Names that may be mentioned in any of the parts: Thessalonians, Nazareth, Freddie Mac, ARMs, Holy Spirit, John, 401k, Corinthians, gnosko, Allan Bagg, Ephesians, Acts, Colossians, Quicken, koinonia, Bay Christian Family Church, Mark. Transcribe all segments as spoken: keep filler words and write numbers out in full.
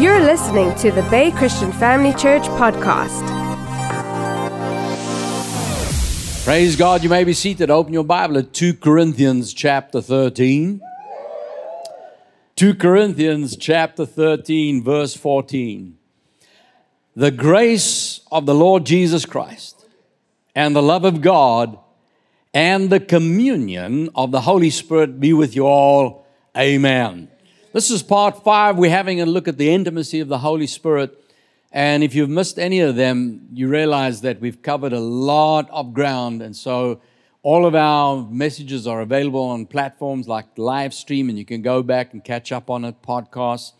You're listening to the Bay Christian Family Church podcast. Praise God. You may be seated. Open your Bible at Second Corinthians chapter thirteen. Second Corinthians chapter thirteen, verse fourteen. The grace of the Lord Jesus Christ and the love of God and the communion of the Holy Spirit be with you all. Amen. This is part five. We're having a look at the intimacy of the Holy Spirit. And if you've missed any of them, you realize that we've covered a lot of ground. And so all of our messages are available on platforms like live stream, and you can go back and catch up on it, podcasts.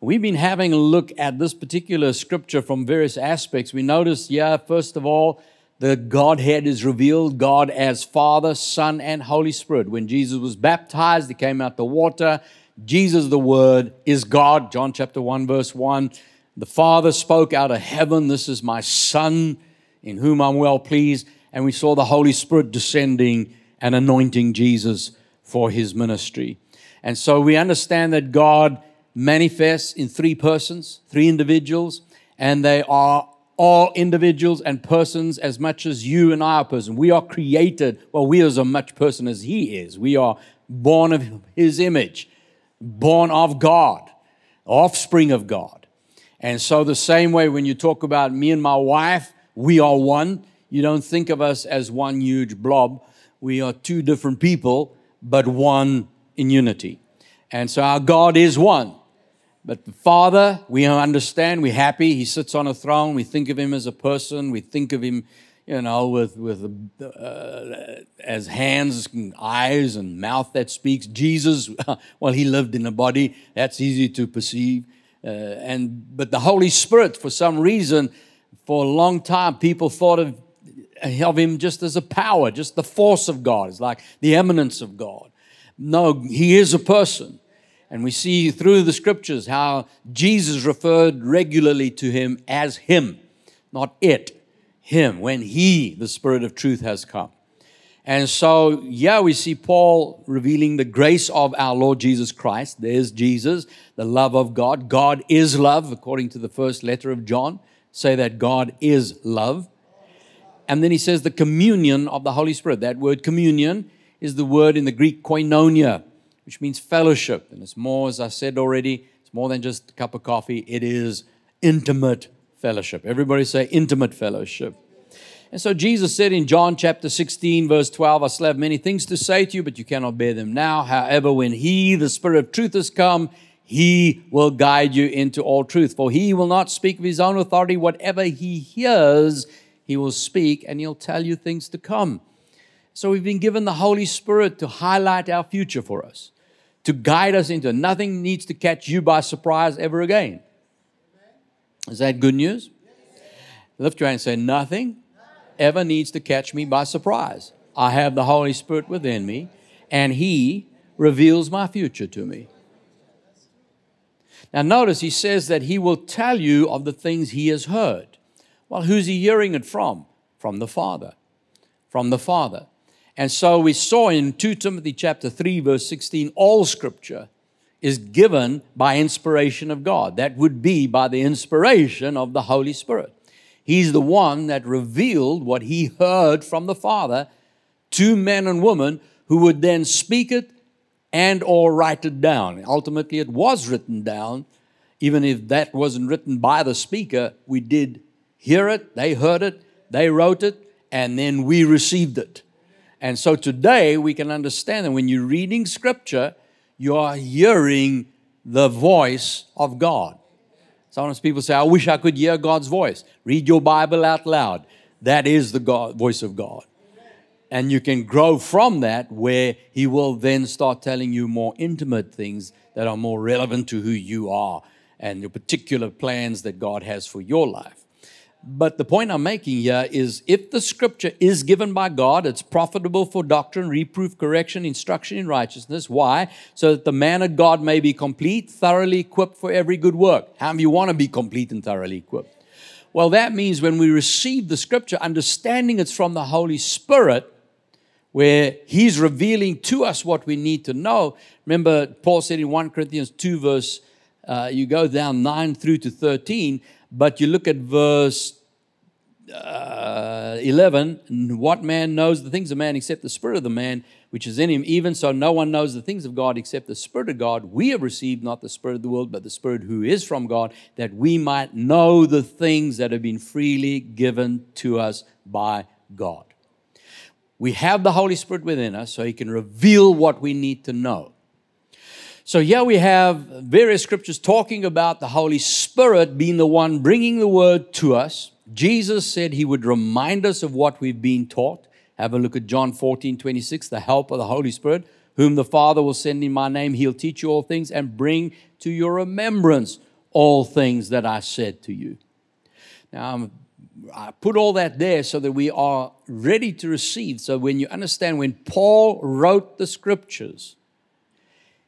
We've been having a look at this particular scripture from various aspects. We notice, yeah, first of all, the Godhead is revealed, God as Father, Son, and Holy Spirit. When Jesus was baptized, he came out the water. Jesus, the Word, is God. John chapter one, verse one. The Father spoke out of heaven, "This is my Son, in whom I'm well pleased." And we saw the Holy Spirit descending and anointing Jesus for his ministry. And so we understand that God manifests in three persons, three individuals, and they are all individuals and persons as much as you and I are persons. We are created, well, we are as much person as he is. We are born of his image, born of God, offspring of God. And so the same way when you talk about me and my wife, we are one. You don't think of us as one huge blob. We are two different people, but one in unity. And so our God is one. But the Father, we understand, we're happy. He sits on a throne. We think of him as a person. We think of him, you know, with, with uh, as hands and eyes and mouth that speaks. Jesus, well, he lived in a body. That's easy to perceive. Uh, and But the Holy Spirit, for some reason, for a long time, people thought of, of him just as a power, just the force of God. It's like the eminence of God. No, he is a person. And we see through the scriptures how Jesus referred regularly to him as him, not it. Him, when he, the Spirit of truth, has come. And so, yeah, we see Paul revealing the grace of our Lord Jesus Christ. There's Jesus, the love of God. God is love, according to the first letter of John. Say that God is love. And then he says the communion of the Holy Spirit. That word communion is the word in the Greek koinonia, which means fellowship. And it's more, as I said already, it's more than just a cup of coffee. It is intimate fellowship. Everybody say intimate fellowship. And so Jesus said in John chapter sixteen, verse twelve, "I still have many things to say to you, but you cannot bear them now. However, when he, the Spirit of truth, has come, he will guide you into all truth. For he will not speak of his own authority. Whatever he hears, he will speak, and he'll tell you things to come." So we've been given the Holy Spirit to highlight our future for us, to guide us into it. Nothing needs to catch you by surprise ever again. Is that good news? Yes. Lift your hand and say, nothing ever needs to catch me by surprise. I have the Holy Spirit within me, and he reveals my future to me. Now notice he says that he will tell you of the things he has heard. Well, who's he hearing it from? From the Father. From the Father. And so we saw in Second Timothy chapter three, verse sixteen, all scripture is given by inspiration of God. That would be by the inspiration of the Holy Spirit. He's the one that revealed what he heard from the Father to men and women who would then speak it and or write it down. Ultimately, it was written down. Even if that wasn't written by the speaker, we did hear it, they heard it, they wrote it, and then we received it. And so today we can understand that when you're reading scripture, you are hearing the voice of God. Sometimes people say, I wish I could hear God's voice. Read your Bible out loud. That is the God, voice of God. And you can grow from that, where he will then start telling you more intimate things that are more relevant to who you are and the particular plans that God has for your life. But the point I'm making here is, if the scripture is given by God, it's profitable for doctrine, reproof, correction, instruction in righteousness. Why? So that the man of God may be complete, thoroughly equipped for every good work. How do you want to be complete and thoroughly equipped? Well, that means when we receive the scripture, understanding it's from the Holy Spirit, where he's revealing to us what we need to know. Remember, Paul said in First Corinthians two, verse uh, you go down nine through to thirteen, but you look at verse uh, eleven, what man knows the things of man except the spirit of the man which is in him? Even so, no one knows the things of God except the Spirit of God. We have received not the Spirit of the world, but the Spirit who is from God, that we might know the things that have been freely given to us by God. We have the Holy Spirit within us, so He can reveal what we need to know. So here we have various scriptures talking about the Holy Spirit being the one bringing the word to us. Jesus said He would remind us of what we've been taught. Have a look at John fourteen twenty-six, the help of the Holy Spirit, whom the Father will send in my name. He'll teach you all things and bring to your remembrance all things that I said to you. Now, I put all that there so that we are ready to receive. So when you understand, when Paul wrote the scriptures,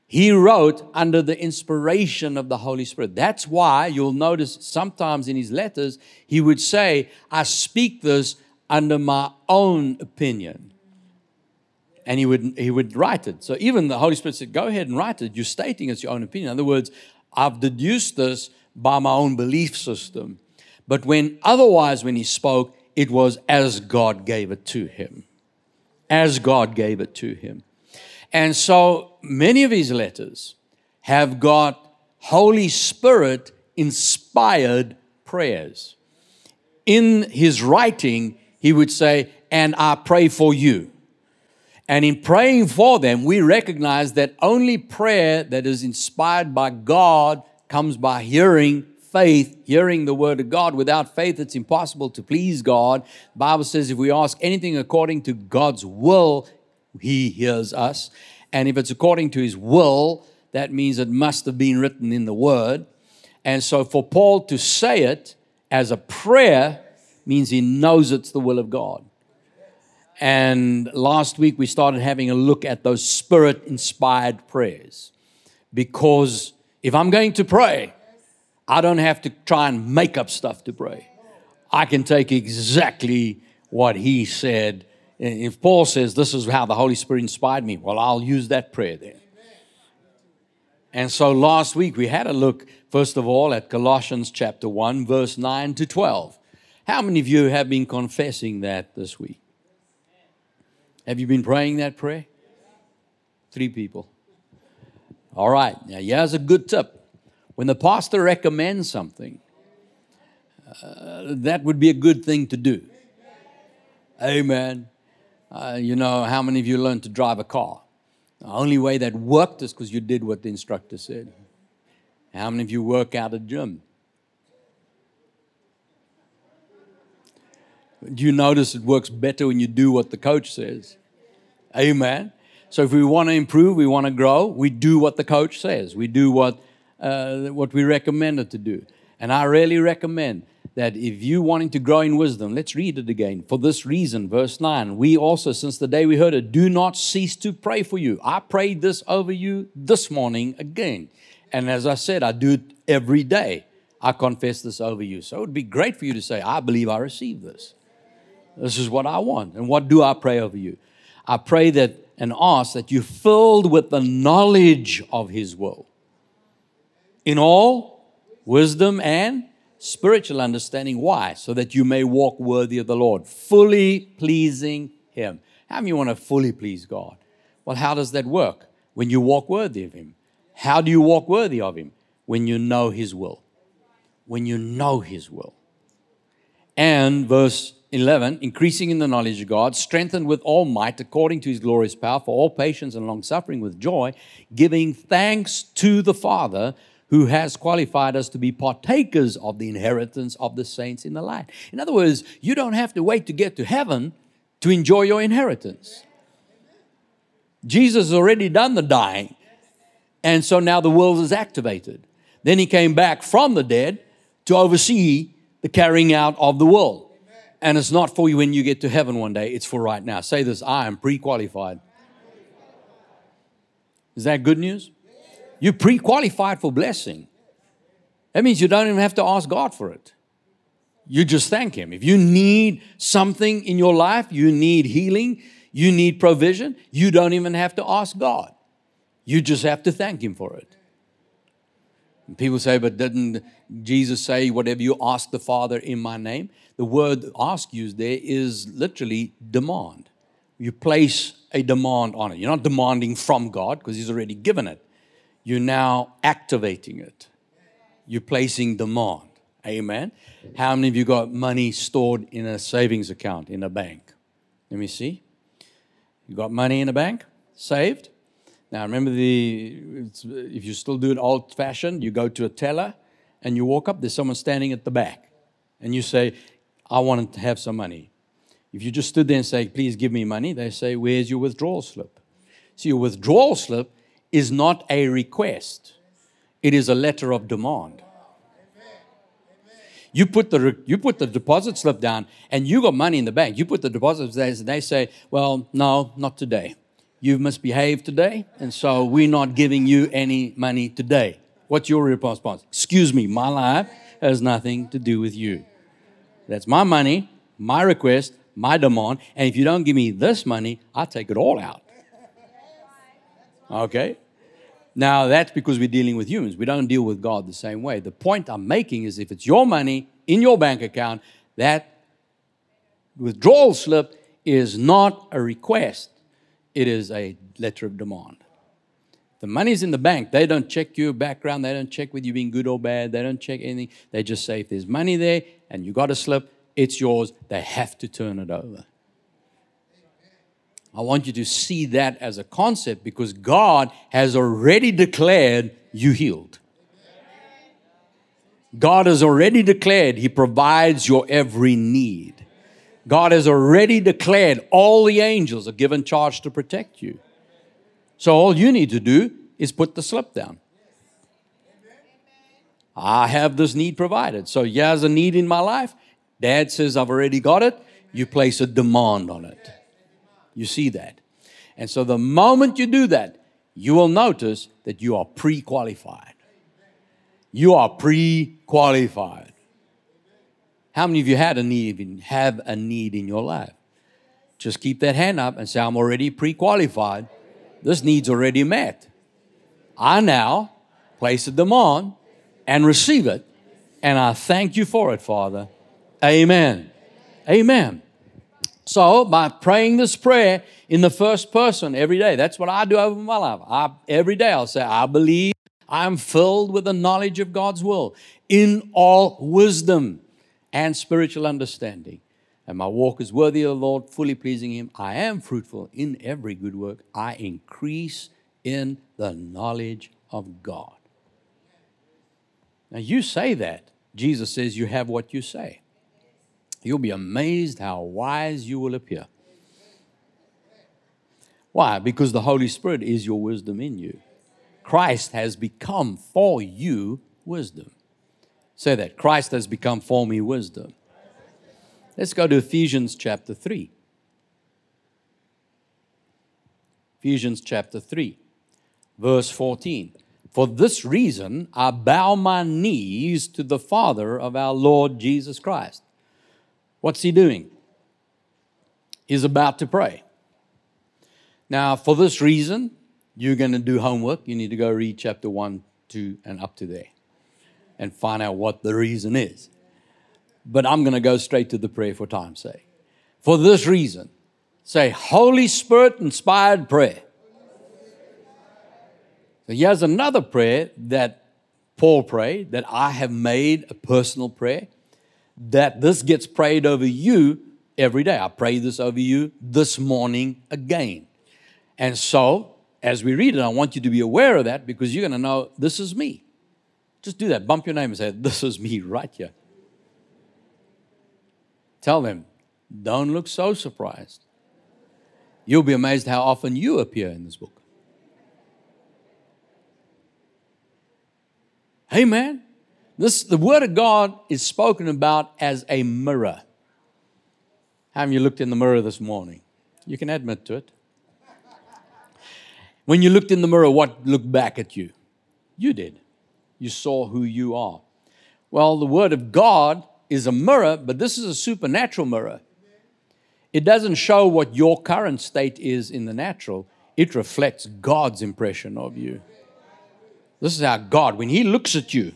he wrote under the inspiration of the Holy Spirit. That's why you'll notice sometimes in his letters, he would say, I speak this under my own opinion. And he would he would write it. So even the Holy Spirit said, go ahead and write it. You're stating it's your own opinion. In other words, I've deduced this by my own belief system. But when otherwise, when he spoke, it was as God gave it to him. As God gave it to him. And so many of his letters have got Holy Spirit inspired prayers. In his writing, he would say, and I pray for you. And in praying for them, we recognize that only prayer that is inspired by God comes by hearing faith, hearing the word of God. Without faith, it's impossible to please God. The Bible says if we ask anything according to God's will, he hears us. And if it's according to his will, that means it must have been written in the word. And so for Paul to say it as a prayer means he knows it's the will of God. And last week we started having a look at those Spirit-inspired prayers. Because if I'm going to pray, I don't have to try and make up stuff to pray. I can take exactly what he said. If Paul says, this is how the Holy Spirit inspired me, well, I'll use that prayer then. And so last week we had a look, first of all, at Colossians chapter one, verse nine to twelve. How many of you have been confessing that this week? Have you been praying that prayer? Three people. All right. Now, here's a good tip. When the pastor recommends something, uh, that would be a good thing to do. Amen. Uh, you know, how many of you learned to drive a car? The only way that worked is because you did what the instructor said. How many of you work out at gym? Do you notice it works better when you do what the coach says? Amen. So if we want to improve, we want to grow, we do what the coach says. We do what uh, what we recommended to do. And I really recommend that if you wanting to grow in wisdom, let's read it again. For this reason, verse nine, we also, since the day we heard it, do not cease to pray for you. I prayed this over you this morning again. And as I said, I do it every day. I confess this over you. So it would be great for you to say, I believe I received this. This is what I want. And what do I pray over you? I pray that and ask that you're filled with the knowledge of His will. In all wisdom and spiritual understanding. Why? So that you may walk worthy of the Lord, fully pleasing Him. How do you want to fully please God? Well, how does that work? When you walk worthy of Him. How do you walk worthy of Him? When you know His will. When you know His will. And verse eleven, increasing in the knowledge of God, strengthened with all might according to His glorious power for all patience and long-suffering with joy, giving thanks to the Father who has qualified us to be partakers of the inheritance of the saints in the light. In other words, you don't have to wait to get to heaven to enjoy your inheritance. Jesus has already done the dying, and so now the world is activated. Then He came back from the dead to oversee the carrying out of the world. And it's not for you when you get to heaven one day. It's for right now. Say this, I am pre-qualified. Is that good news? You're pre-qualified for blessing. That means you don't even have to ask God for it. You just thank Him. If you need something in your life, you need healing, you need provision, you don't even have to ask God. You just have to thank Him for it. And people say, but didn't Jesus say, whatever you ask the Father in my name? The word ask used there is literally demand. You place a demand on it. You're not demanding from God because he's already given it. You're now activating it. You're placing demand. Amen. How many of you got money stored in a savings account in a bank? Let me see. You got money in a bank? Saved? Now, remember, the if you still do it old-fashioned, you go to a teller and you walk up. There's someone standing at the back. And you say, I want to have some money. If you just stood there and say, please give me money, they say, where's your withdrawal slip? So your withdrawal slip is not a request. It is a letter of demand. You put the you put the deposit slip down and you got money in the bank. You put the deposit slip and they say, well, no, not today. You've misbehaved today, and so we're not giving you any money today. What's your response? Excuse me, my life has nothing to do with you. That's my money, my request, my demand, and if you don't give me this money, I'll take it all out. Okay? Now, that's because we're dealing with humans. We don't deal with God the same way. The point I'm making is if it's your money in your bank account, that withdrawal slip is not a request. It is a letter of demand. The money's in the bank. They don't check your background. They don't check whether you've been good or bad. They don't check anything. They just say if there's money there and you got a slip, it's yours. They have to turn it over. I want you to see that as a concept because God has already declared you healed. God has already declared He provides your every need. God has already declared all the angels are given charge to protect you. So all you need to do is put the slip down. I have this need provided. So here's a need in my life. Dad says I've already got it. You place a demand on it. You see that. And so the moment you do that, you will notice that you are pre-qualified. You are pre-qualified. How many of you had a need, have a need in your life? Just keep that hand up and say, I'm already pre-qualified. This need's already met. I now place a demand and receive it, and I thank you for it, Father. Amen. Amen. So by praying this prayer in the first person every day, that's what I do over my life. I, every day I'll say, I believe I am filled with the knowledge of God's will in all wisdom and spiritual understanding. And my walk is worthy of the Lord, fully pleasing Him. I am fruitful in every good work. I increase in the knowledge of God. Now you say that. Jesus says you have what you say. You'll be amazed how wise you will appear. Why? Because the Holy Spirit is your wisdom in you. Christ has become for you wisdom. Say that. Christ has become for me wisdom. Let's go to Ephesians chapter three. Ephesians chapter three, verse fourteen. For this reason I bow my knees to the Father of our Lord Jesus Christ. What's he doing? He's about to pray. Now, for this reason, you're going to do homework. You need to go read chapter one, two, and up to there, and find out what the reason is. But I'm going to go straight to the prayer for time's sake. For this reason, say, Holy Spirit-inspired prayer. So here's another prayer that Paul prayed, that I have made a personal prayer, that this gets prayed over you every day. I pray this over you this morning again. And so, as we read it, I want you to be aware of that because you're going to know this is me. Just do that. Bump your name and say, this is me right here. Tell them, don't look so surprised. You'll be amazed how often you appear in this book. Amen. This, the Word of God is spoken about as a mirror. How have you looked in the mirror this morning? You can admit to it. When you looked in the mirror, what looked back at you? You did. You saw who you are. Well, the Word of God is a mirror, but this is a supernatural mirror. It doesn't show what your current state is in the natural. It reflects God's impression of you. This is our God. When He looks at you,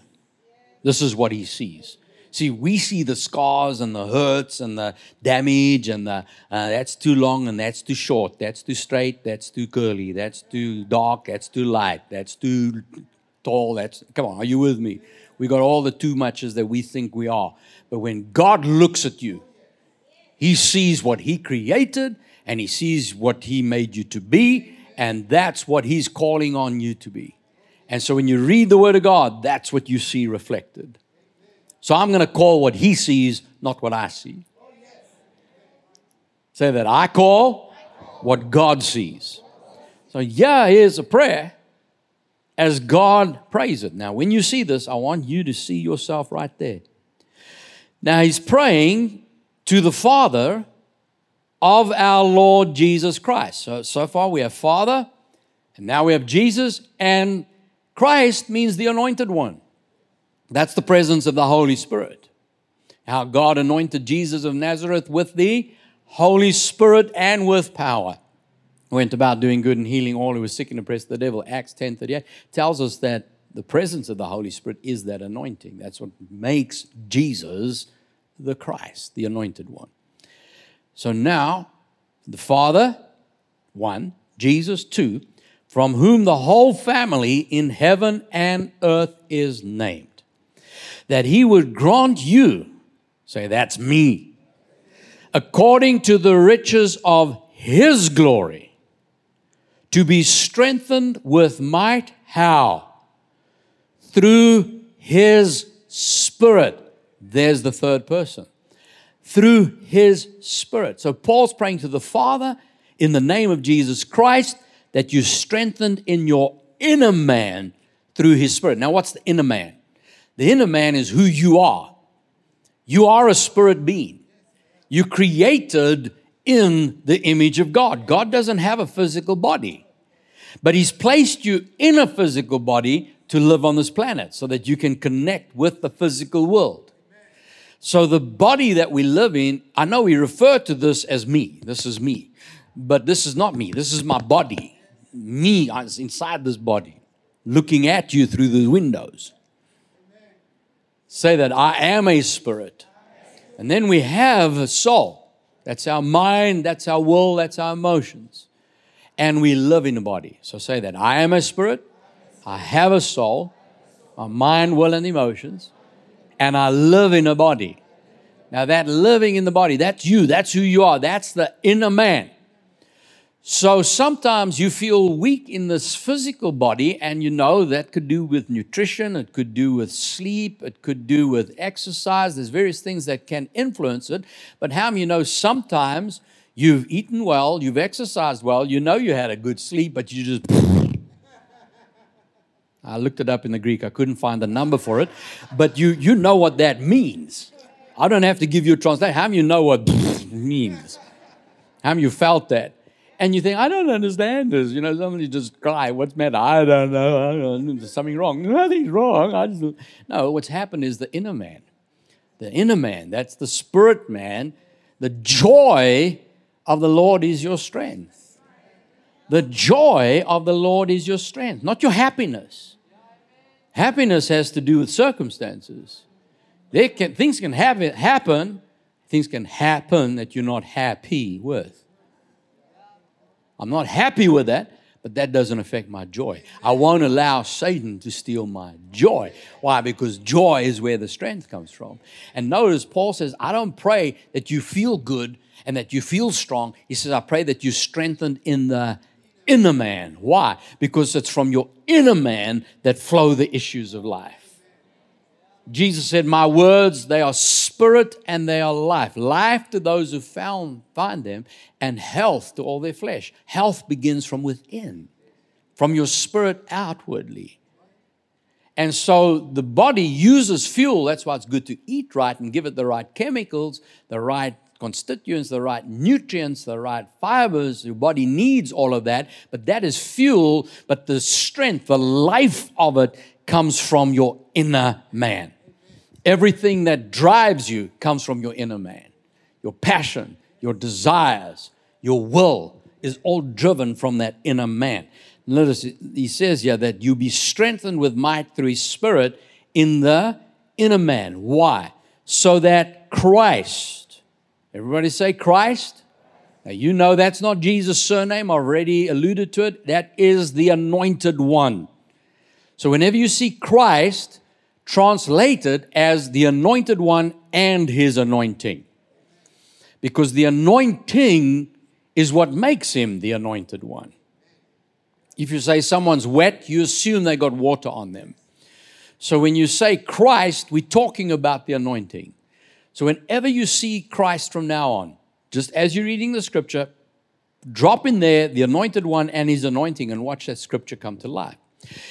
this is what He sees. See, we see the scars and the hurts and the damage and the uh, that's too long and that's too short. That's too straight. That's too curly. That's too dark. That's too light. That's too tall. That's, come on, are you with me? We got all the too muches that we think we are. But when God looks at you, He sees what He created and He sees what He made you to be. And that's what He's calling on you to be. And so when you read the Word of God, that's what you see reflected. So I'm going to call what He sees, not what I see. Say that, I call what God sees. So yeah, here's a prayer as God prays it. Now, when you see this, I want you to see yourself right there. Now, he's praying to the Father of our Lord Jesus Christ. So, so far we have Father, and now we have Jesus, and Christ means the Anointed One. That's the presence of the Holy Spirit. How God anointed Jesus of Nazareth with the Holy Spirit and with power. Went about doing good and healing all who were sick and oppressed of the devil. Acts ten thirty-eight tells us that the presence of the Holy Spirit is that anointing. That's what makes Jesus the Christ, the Anointed One. So now, the Father, one, Jesus, two, from whom the whole family in heaven and earth is named. That He would grant you, say that's me, according to the riches of His glory, to be strengthened with might, how? Through His Spirit. There's the third person. Through His Spirit. So Paul's praying to the Father in the name of Jesus Christ that you're strengthened in your inner man through His Spirit. Now what's the inner man? The inner man is who you are. You are a spirit being. You're created in the image of God. God doesn't have a physical body, but He's placed you in a physical body to live on this planet so that you can connect with the physical world. So the body that we live in, I know we refer to this as me. This is me, but this is not me. This is my body. Me is inside this body, looking at you through the windows. Say that, I am a spirit. And then we have a soul. That's our mind, that's our will, that's our emotions. And we live in a body. So say that, I am a spirit, I have a soul, my mind, will, and emotions, and I live in a body. Now that living in the body, that's you, that's who you are, that's the inner man. So sometimes you feel weak in this physical body, and you know that could do with nutrition, it could do with sleep, it could do with exercise. There's various things that can influence it. But how many of you know sometimes you've eaten well, you've exercised well, you know you had a good sleep, but you just... I looked it up in the Greek. I couldn't find the number for it. But you, you know what that means. I don't have to give you a translation. How many of you know what means? How many of you felt that? And you think, I don't understand this. You know, somebody just cry, what's the matter? I don't know. I don't know. There's something wrong. Nothing's wrong. I just... No, what's happened is the inner man. The inner man, that's the spirit man. The joy of the Lord is your strength. The joy of the Lord is your strength, not your happiness. Happiness has to do with circumstances. They can, things can have it happen. Things can happen that you're not happy with. I'm not happy with that, but that doesn't affect my joy. I won't allow Satan to steal my joy. Why? Because joy is where the strength comes from. And notice Paul says, I don't pray that you feel good and that you feel strong. He says, I pray that you're strengthened in the inner man. Why? Because it's from your inner man that flow the issues of life. Jesus said, my words, they are spirit and they are life. Life to those who found, find them, and health to all their flesh. Health begins from within, from your spirit outwardly. And so the body uses fuel. That's why it's good to eat right and give it the right chemicals, the right constituents, the right nutrients, the right fibers. Your body needs all of that, but that is fuel. But the strength, the life of it comes from your inner man. Everything that drives you comes from your inner man. Your passion, your desires, your will is all driven from that inner man. notice he says here that you be strengthened with might through his Spirit in the inner man. Why? So that Christ, everybody say Christ. Now you know that's not Jesus' surname. I already alluded to it. That is the Anointed One. So whenever you see Christ translated as the Anointed One and his anointing, because the anointing is what makes him the Anointed One. If you say someone's wet, you assume they got water on them. So when you say Christ, we're talking about the anointing. So whenever you see Christ from now on, just as you're reading the scripture, drop in there the Anointed One and his anointing and watch that scripture come to life.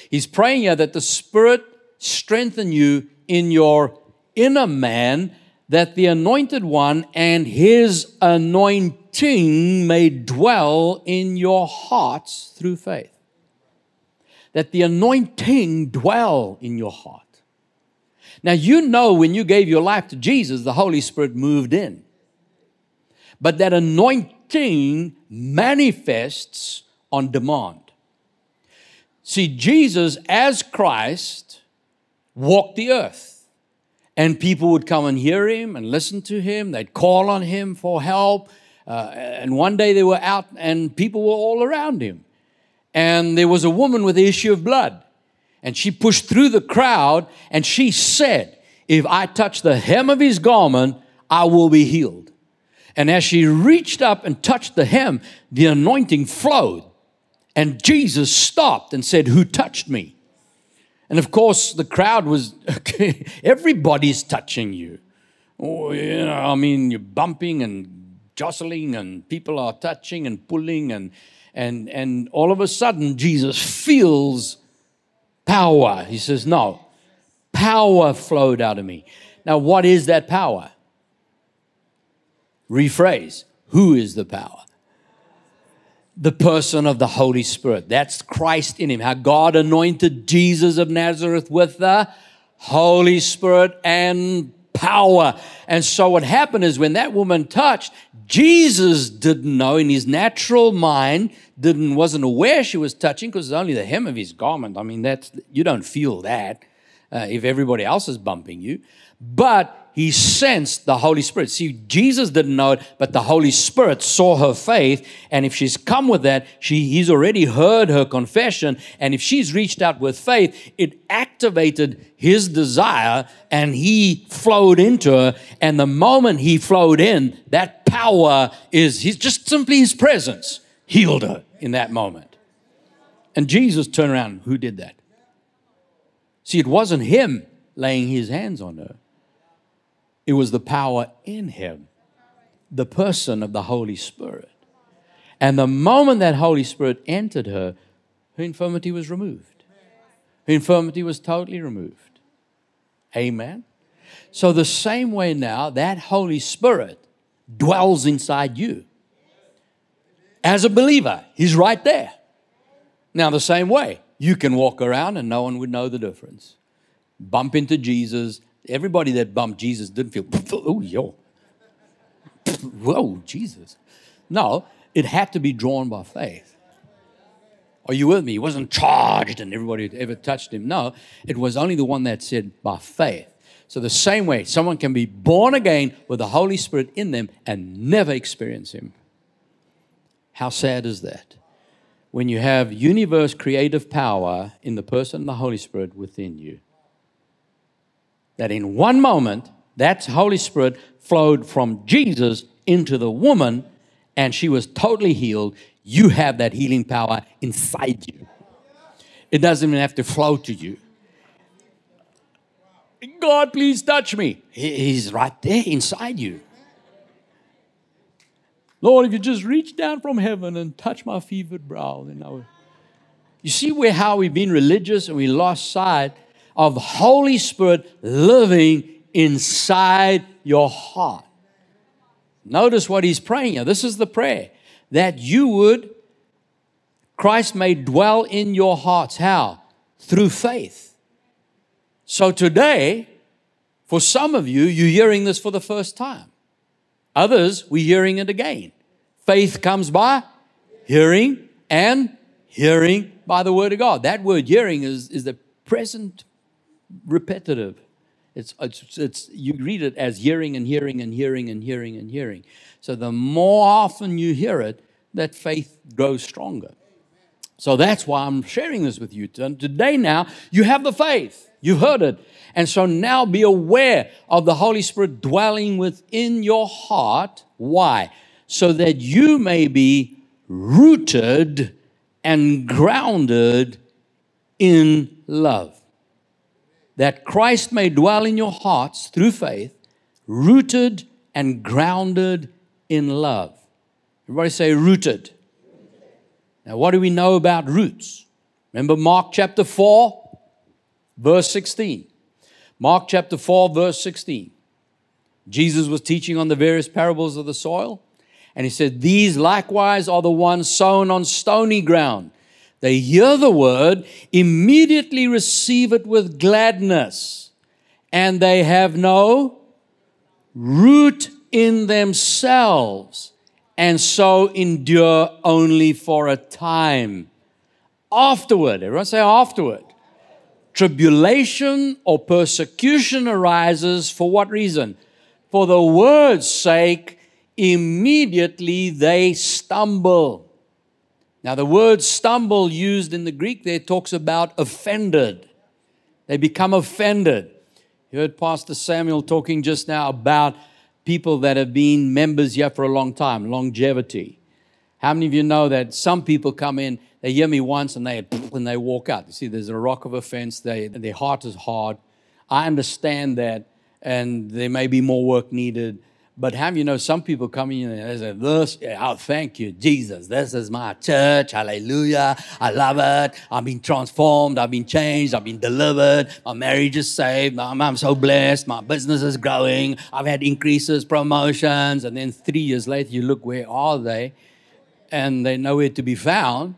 He's praying here that the Spirit strengthen you in your inner man, that the Anointed One and his anointing may dwell in your hearts through faith. That the anointing dwell in your heart. Now, you know when you gave your life to Jesus, the Holy Spirit moved in. But that anointing manifests on demand. See, Jesus as Christ walked the earth, and people would come and hear him and listen to him. They'd call on him for help. Uh, and one day they were out and people were all around him. And there was a woman with the issue of blood, and she pushed through the crowd and she said, if I touch the hem of his garment, I will be healed. And as she reached up and touched the hem, the anointing flowed. And Jesus stopped and said, who touched me? And of course, the crowd was, okay, everybody's touching you. Oh, you know, I mean, you're bumping and jostling and people are touching and pulling. And, and, and all of a sudden, Jesus feels power. He says, no, power flowed out of me. Now, what is that power? Rephrase, who is the power? The person of the Holy Spirit. That's Christ in him. How God anointed Jesus of Nazareth with the Holy Spirit and power. And so what happened is when that woman touched, Jesus didn't know in his natural mind, didn't wasn't aware she was touching because it's only the hem of his garment. I mean, that's, you don't feel that uh, if everybody else is bumping you. But he sensed the Holy Spirit. See, Jesus didn't know it, but the Holy Spirit saw her faith. And if she's come with that, she, he's already heard her confession. And if she's reached out with faith, it activated his desire and he flowed into her. And the moment he flowed in, that power is his, just simply his presence healed her in that moment. And Jesus turned around. Who did that? See, it wasn't him laying his hands on her. It was the power in him, the person of the Holy Spirit. And the moment that Holy Spirit entered her, her infirmity was removed. Her infirmity was totally removed. Amen? So the same way now, that Holy Spirit dwells inside you. As a believer, he's right there. Now, the same way, you can walk around and no one would know the difference. Bump into Jesus. Everybody that bumped Jesus didn't feel, oh, yo. Whoa, Jesus. No, it had to be drawn by faith. Are you with me? He wasn't charged and everybody that ever touched him. No, it was only the one that said by faith. So the same way, someone can be born again with the Holy Spirit in them and never experience him. How sad is that? When you have universe creative power in the person of the Holy Spirit within you. That in one moment, that Holy Spirit flowed from Jesus into the woman and she was totally healed. You have that healing power inside you. It doesn't even have to flow to you. God, please touch me. He's right there inside you. Lord, if you just reach down from heaven and touch my fevered brow. Then I would. You see where how we've been religious and we lost sight of the Holy Spirit living inside your heart. Notice what he's praying here. This is the prayer. That you would, Christ may dwell in your hearts. How? Through faith. So today, for some of you, you're hearing this for the first time. Others, we're hearing it again. Faith comes by hearing and hearing by the word of God. That word hearing is, is the present repetitive. It's, it's, it's, you read it as hearing and hearing and hearing and hearing and hearing. So the more often you hear it, that faith grows stronger. So that's why I'm sharing this with you. Today now, you have the faith. You've heard it. And so now be aware of the Holy Spirit dwelling within your heart. Why? So that you may be rooted and grounded in love. That Christ may dwell in your hearts through faith, rooted and grounded in love. Everybody say rooted. Now, what do we know about roots? Remember Mark chapter four, verse sixteen. Mark chapter four, verse sixteen. Jesus was teaching on the various parables of the soil. And he said, these likewise are the ones sown on stony ground. They hear the word, immediately receive it with gladness. And they have no root in themselves. And so endure only for a time. Afterward, everyone say afterward. Tribulation or persecution arises for what reason? For the word's sake, immediately they stumble. Now the word stumble used in the Greek there talks about offended. They become offended. You heard Pastor Samuel talking just now about people that have been members here for a long time, longevity. How many of you know that some people come in, they hear me once and they and they walk out. You see, there's a rock of offense. They, their heart is hard. I understand that, and there may be more work needed. But how many of you know some people come in and they say, this, oh, thank you, Jesus. This is my church. Hallelujah. I love it. I've been transformed. I've been changed. I've been delivered. My marriage is saved. I'm, I'm so blessed. My business is growing. I've had increases, promotions. And then three years later, you look, where are they? And they're nowhere to be found.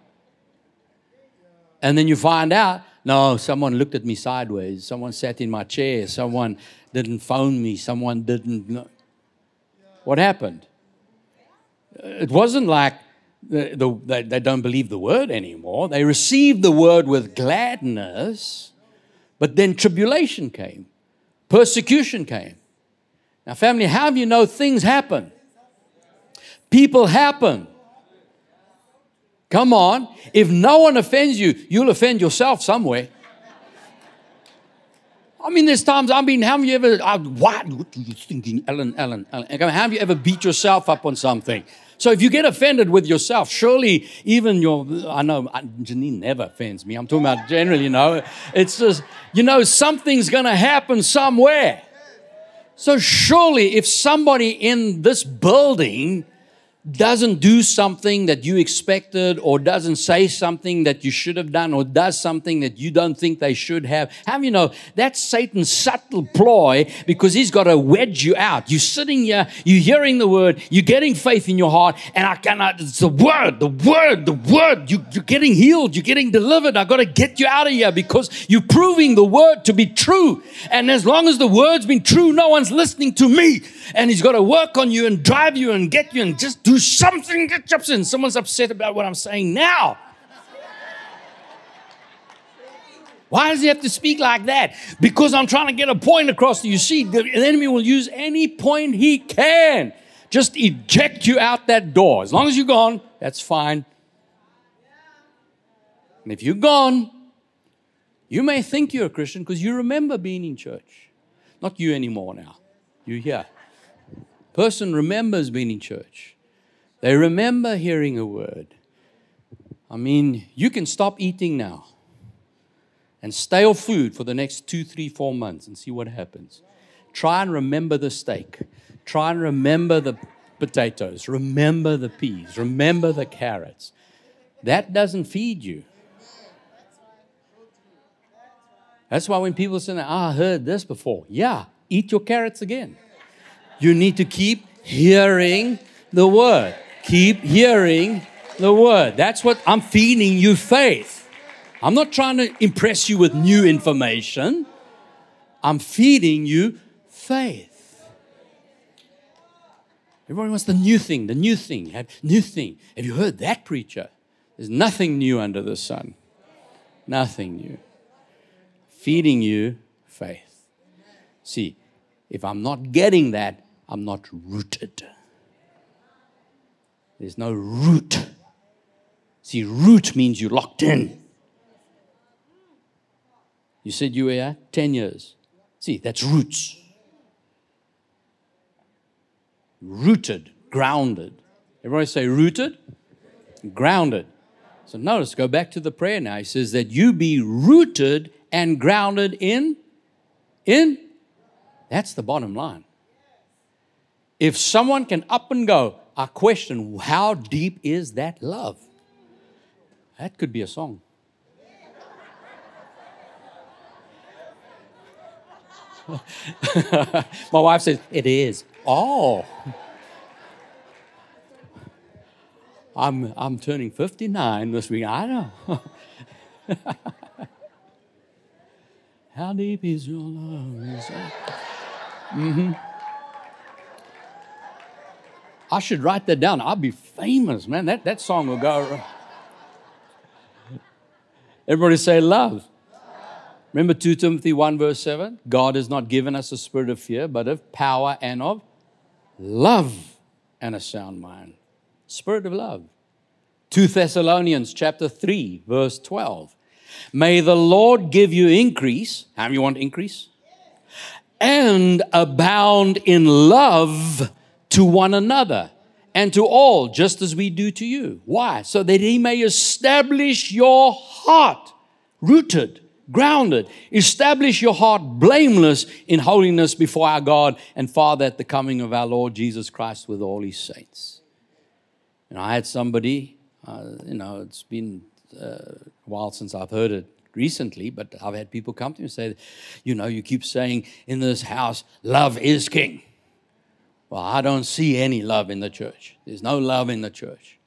And then you find out, no, someone looked at me sideways. Someone sat in my chair. Someone didn't phone me. Someone didn't know. What happened? It wasn't like the, the, they, they don't believe the word anymore. They received the word with gladness, but then tribulation came. Persecution came. Now, family, how do you know things happen? People happen. Come on. If no one offends you, you'll offend yourself somewhere. I mean, there's times, I mean, how have you ever, I, what, what are you thinking, Alan, Alan, Alan? How have you ever beat yourself up on something? So if you get offended with yourself, surely even your, I know, Janine never offends me. I'm talking about generally, you know. It's just, you know, something's going to happen somewhere. So surely if somebody in this building doesn't do something that you expected or doesn't say something that you should have done or does something that you don't think they should have. How do you know? That's Satan's subtle ploy because he's got to wedge you out. You're sitting here, you're hearing the word, you're getting faith in your heart, and I cannot, it's the word, the word, the word. You, you're getting healed, you're getting delivered. I've got to get you out of here because you're proving the word to be true. And as long as the word's been true, no one's listening to me. And he's got to work on you and drive you and get you and just do something that jumps in. Someone's upset about what I'm saying now. Why does he have to speak like that? Because I'm trying to get a point across to you. See, the enemy will use any point he can. Just eject you out that door. As long as you're gone, that's fine. And if you're gone, you may think you're a Christian because you remember being in church. Not you anymore now. You're here. Person remembers being in church. They remember hearing a word. I mean, you can stop eating now and stay off food for the next two, three, four months and see what happens. Try and remember the steak. Try and remember the potatoes. Remember the peas. Remember the carrots. That doesn't feed you. That's why when people say, oh, I heard this before. Yeah, eat your carrots again. You need to keep hearing the word. Keep hearing the word. That's what I'm feeding you faith. I'm not trying to impress you with new information. I'm feeding you faith. Everyone wants the new thing, the new thing, new thing. Have you heard that preacher? There's nothing new under the sun. nothing new. Feeding you faith. See, if I'm not getting that, I'm not rooted. There's no root. See, root means you're locked in. You said you were here ten years. See, that's roots. Rooted, grounded. Everybody say rooted, grounded. So notice, go back to the prayer now. He says that you be rooted and grounded in, in. That's the bottom line. If someone can up and go, I question, how deep is that love? That could be a song. My wife says, it is. Oh. I'm I'm turning fifty-nine this week. I know. How deep is your love? Mm-hmm. I should write that down. I'll be famous, man. That, that song will go. Everybody say love. Remember two Timothy one verse seven? God has not given us a spirit of fear, but of power and of love and a sound mind. Spirit of love. two Thessalonians chapter three verse twelve. May the Lord give you increase. How many want increase? And abound in love to one another and to all, just as we do to you. Why? So that he may establish your heart rooted, grounded. Establish your heart blameless in holiness before our God and Father at the coming of our Lord Jesus Christ with all his saints. And I had somebody, uh, you know, it's been uh, a while since I've heard it recently, but I've had people come to me and say, you know, you keep saying in this house, love is king. Well, I don't see any love in the church. There's no love in the church.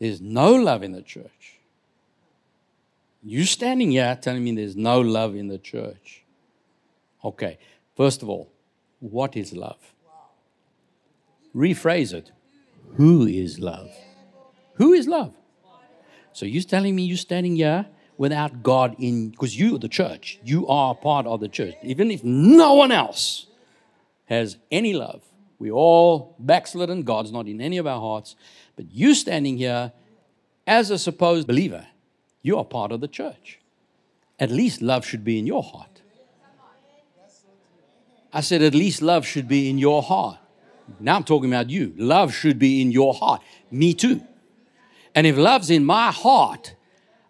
There's no love in the church. You're standing here telling me there's no love in the church. Okay, first of all, what is love? Rephrase it. Who is love? Who is love? So you're telling me you're standing here without God in, because you are the church. You are part of the church. Even if no one else has any love, we're all backslidden. God's not in any of our hearts. But you standing here as a supposed believer, you are part of the church. At least love should be in your heart. I said at least love should be in your heart. Now I'm talking about you. Love should be in your heart. Me too. And if love's in my heart,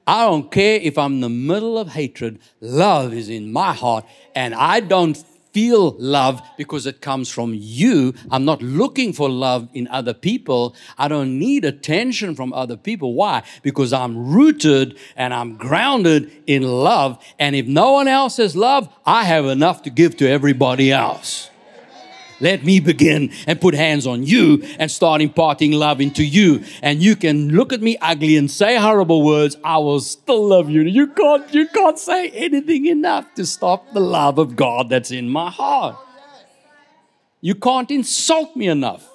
I don't care if I'm in the middle of hatred. Love is in my heart. And I don't feel love because it comes from you. I'm not looking for love in other people. I don't need attention from other people. Why? Because I'm rooted and I'm grounded in love. And if no one else has love, I have enough to give to everybody else. Let me begin and put hands on you and start imparting love into you. And you can look at me ugly and say horrible words. I will still love you. You can't, you can't say anything enough to stop the love of God that's in my heart. You can't insult me enough.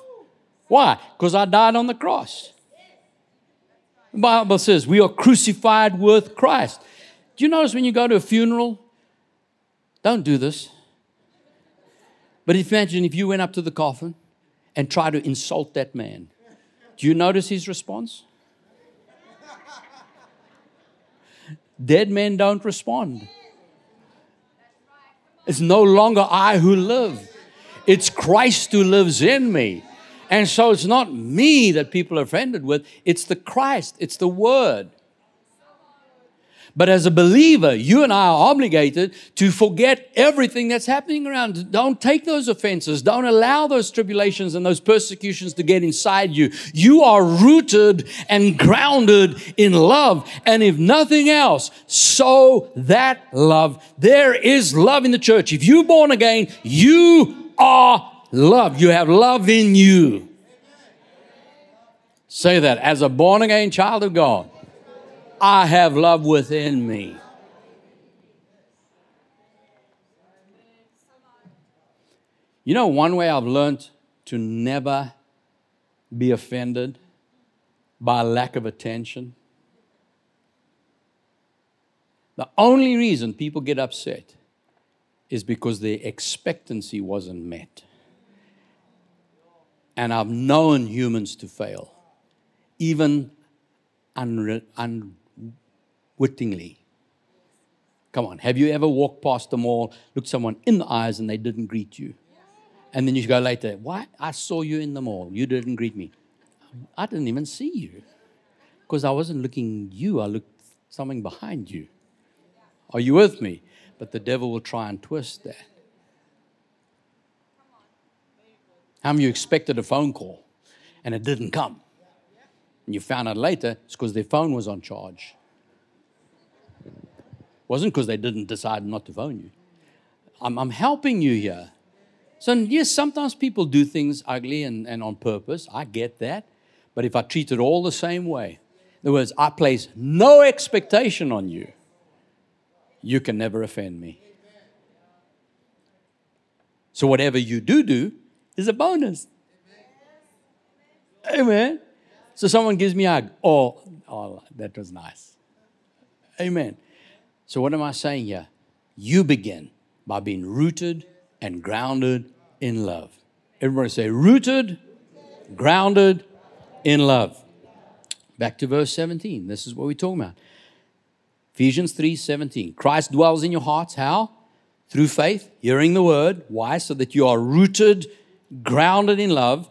Why? Because I died on the cross. The Bible says we are crucified with Christ. Do you notice when you go to a funeral? Don't do this. But imagine if you went up to the coffin and tried to insult that man. Do you notice his response? Dead men don't respond. It's no longer I who live. It's Christ who lives in me. And so it's not me that people are offended with. It's the Christ. It's the Word. But as a believer, you and I are obligated to forget everything that's happening around. Don't take those offenses. Don't allow those tribulations and those persecutions to get inside you. You are rooted and grounded in love. And if nothing else, sow that love. There is love in the church. If you're born again, you are love. You have love in you. Say that as a born again child of God. I have love within me. You know, one way I've learned to never be offended by lack of attention The only reason people get upset is because their expectancy wasn't met. And I've known humans to fail, even unre- unwittingly. Come on, have you ever walked past the mall, looked someone in the eyes, and they didn't greet you? And then you go later, why? I saw you in the mall. You didn't greet me. I didn't even see you because I wasn't looking at you. I looked something behind you. Are you with me? But the devil will try and twist that. How many of you expected a phone call and it didn't come? And you found out later it's because their phone was on charge. It wasn't because they didn't decide not to phone you. I'm, I'm helping you here. So yes, sometimes people do things ugly and, and on purpose. I get that. But if I treat it all the same way, in other words, I place no expectation on you, you can never offend me. So whatever you do do is a bonus. Amen. So someone gives me a hug. Oh, oh, that was nice. Amen. So what am I saying here? You begin by being rooted and grounded in love. Everybody say, rooted, grounded in love. Back to verse seventeen. This is what we're talking about. Ephesians three seventeen. Christ dwells in your hearts. How? Through faith, hearing the word. Why? So that you are rooted, grounded in love,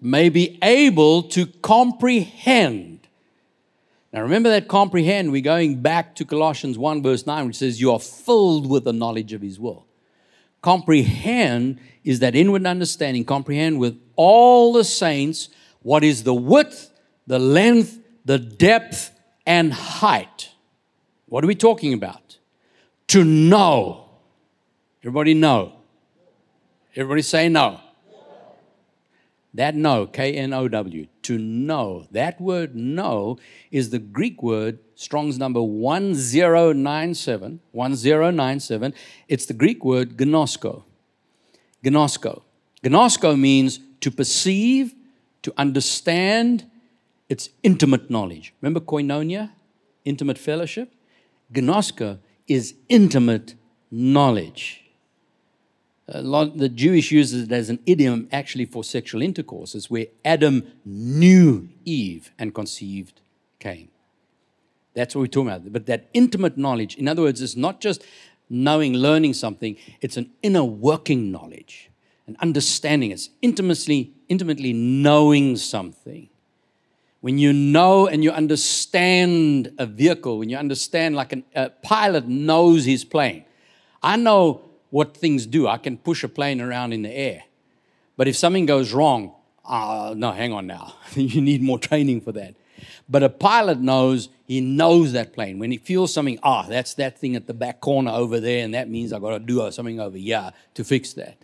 may be able to comprehend. Now remember that comprehend. We're going back to Colossians one verse nine, which says you are filled with the knowledge of his will. Comprehend is that inward understanding. Comprehend with all the saints what is the width, the length, the depth, and height. What are we talking about? To know. Everybody know. Everybody say no. That know, K N O W, to know. That word know is the Greek word, Strong's number ten ninety-seven. ten ninety-seven. It's the Greek word gnosko. Gnosko. Gnosko means to perceive, to understand. It's intimate knowledge. Remember koinonia, intimate fellowship? Gnosko is intimate knowledge. A lot, the Jewish uses it as an idiom actually for sexual intercourse. It's where Adam knew Eve and conceived Cain. That's what we're talking about. But that intimate knowledge, in other words, it's not just knowing, learning something. It's an inner working knowledge, an understanding. It's intimately, intimately knowing something. When you know and you understand a vehicle, when you understand like an, a pilot knows his plane. I know what things do. I can push a plane around in the air. But if something goes wrong, uh, no, hang on now. You need more training for that. But a pilot knows, he knows that plane. When he feels something, ah, oh, that's that thing at the back corner over there, and that means I've got to do something over here to fix that.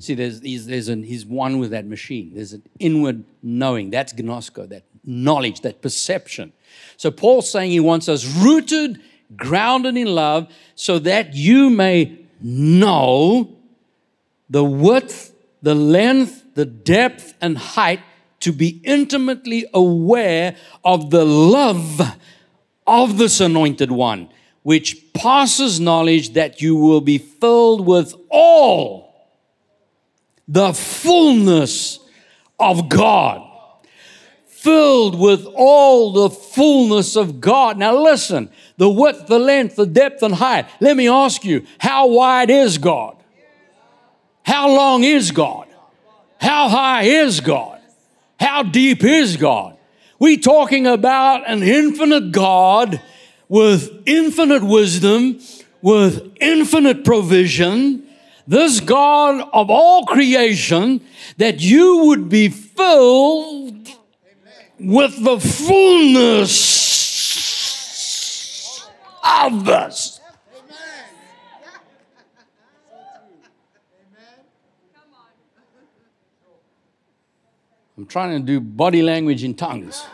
See, there's, he's, there's an, he's one with that machine. There's an inward knowing. That's gnosko, that knowledge, that perception. So Paul's saying he wants us rooted, grounded in love, so that you may know the width, the length, the depth, and height, to be intimately aware of the love of this anointed one, which passes knowledge, that you will be filled with all the fullness of God. Filled with all the fullness of God. Now listen, the width, the length, the depth, and height. Let me ask you, how wide is God? How long is God? How high is God? How deep is God? We're talking about an infinite God with infinite wisdom, with infinite provision. This God of all creation, that you would be filled with the fullness of this. I'm trying to do body language in tongues.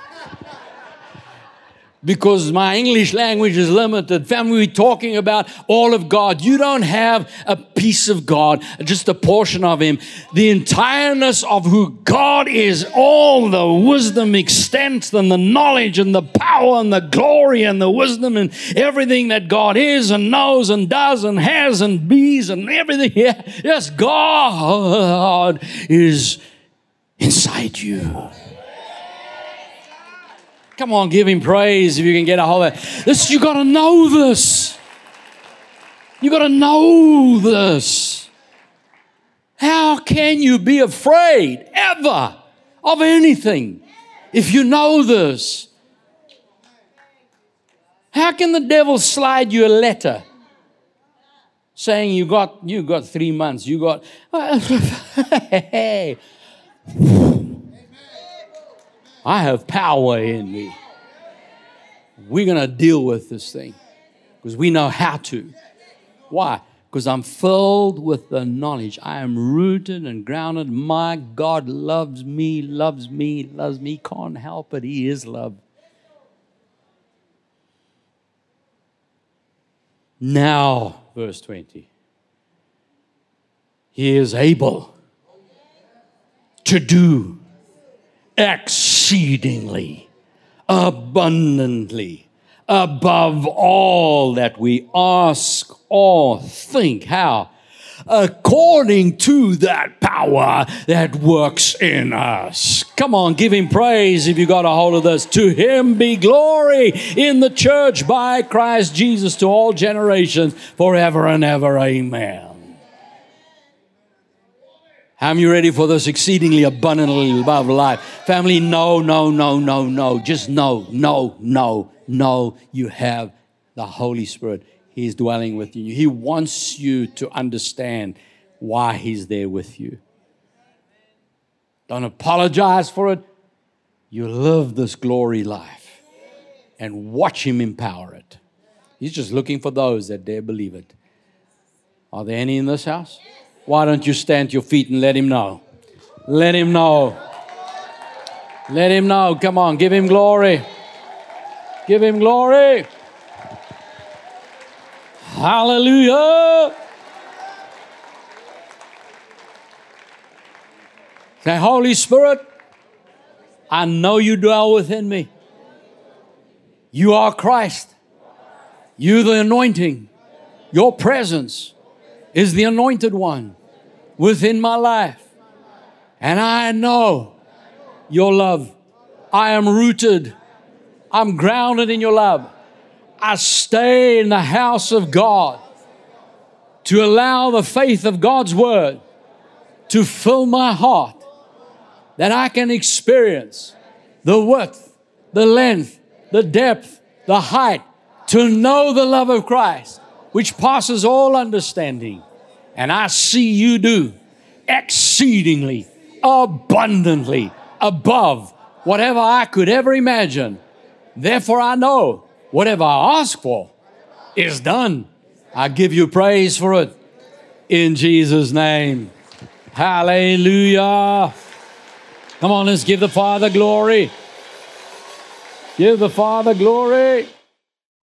because my English language is limited. Family, we're talking about all of God. You don't have a piece of God, just a portion of Him. The entireness of who God is, all the wisdom, extent, and the knowledge, and the power, and the glory, and the wisdom, and everything that God is, and knows, and does, and has, and bees, and everything. Yeah. Yes, God is inside you. Come on, give Him praise if you can get a hold of it. This, you got to know this. You got to know this. How can you be afraid ever of anything if you know this? How can the devil slide you a letter saying you got you got three months? You got hey. I have power in me. We're going to deal with this thing because we know how to. Why? Because I'm filled with the knowledge. I am rooted and grounded. My God loves me, loves me, loves me. He can't help it. He is love. Now, verse twenty. He is able to do exceedingly, abundantly, above all that we ask or think. How? According to that power that works in us. Come on, give Him praise if you got a hold of this. To Him be glory in the church by Christ Jesus to all generations forever and ever. Amen. Am you ready for this exceedingly abundantly above life? Family, no, no, no, no, no. Just no, no, no, no. You have the Holy Spirit. He's dwelling with you. He wants you to understand why He's there with you. Don't apologize for it. You live this glory life and watch Him empower it. He's just looking for those that dare believe it. Are there any in this house? Why don't you stand to your feet and let Him know? Let Him know. Let Him know. Come on, give Him glory. Give Him glory. Hallelujah. Say, Holy Spirit, I know You dwell within me. You are Christ. You the anointing. Your presence is the anointed one within my life. And I know Your love. I am rooted. I'm grounded in Your love. I stay in the house of God to allow the faith of God's word to fill my heart, that I can experience the width, the length, the depth, the height, to know the love of Christ, which passes all understanding. And I see You do exceedingly, abundantly, above whatever I could ever imagine. Therefore I know whatever I ask for is done. I give You praise for it in Jesus' name. Hallelujah. Come on, let's give the Father glory. Give the Father glory.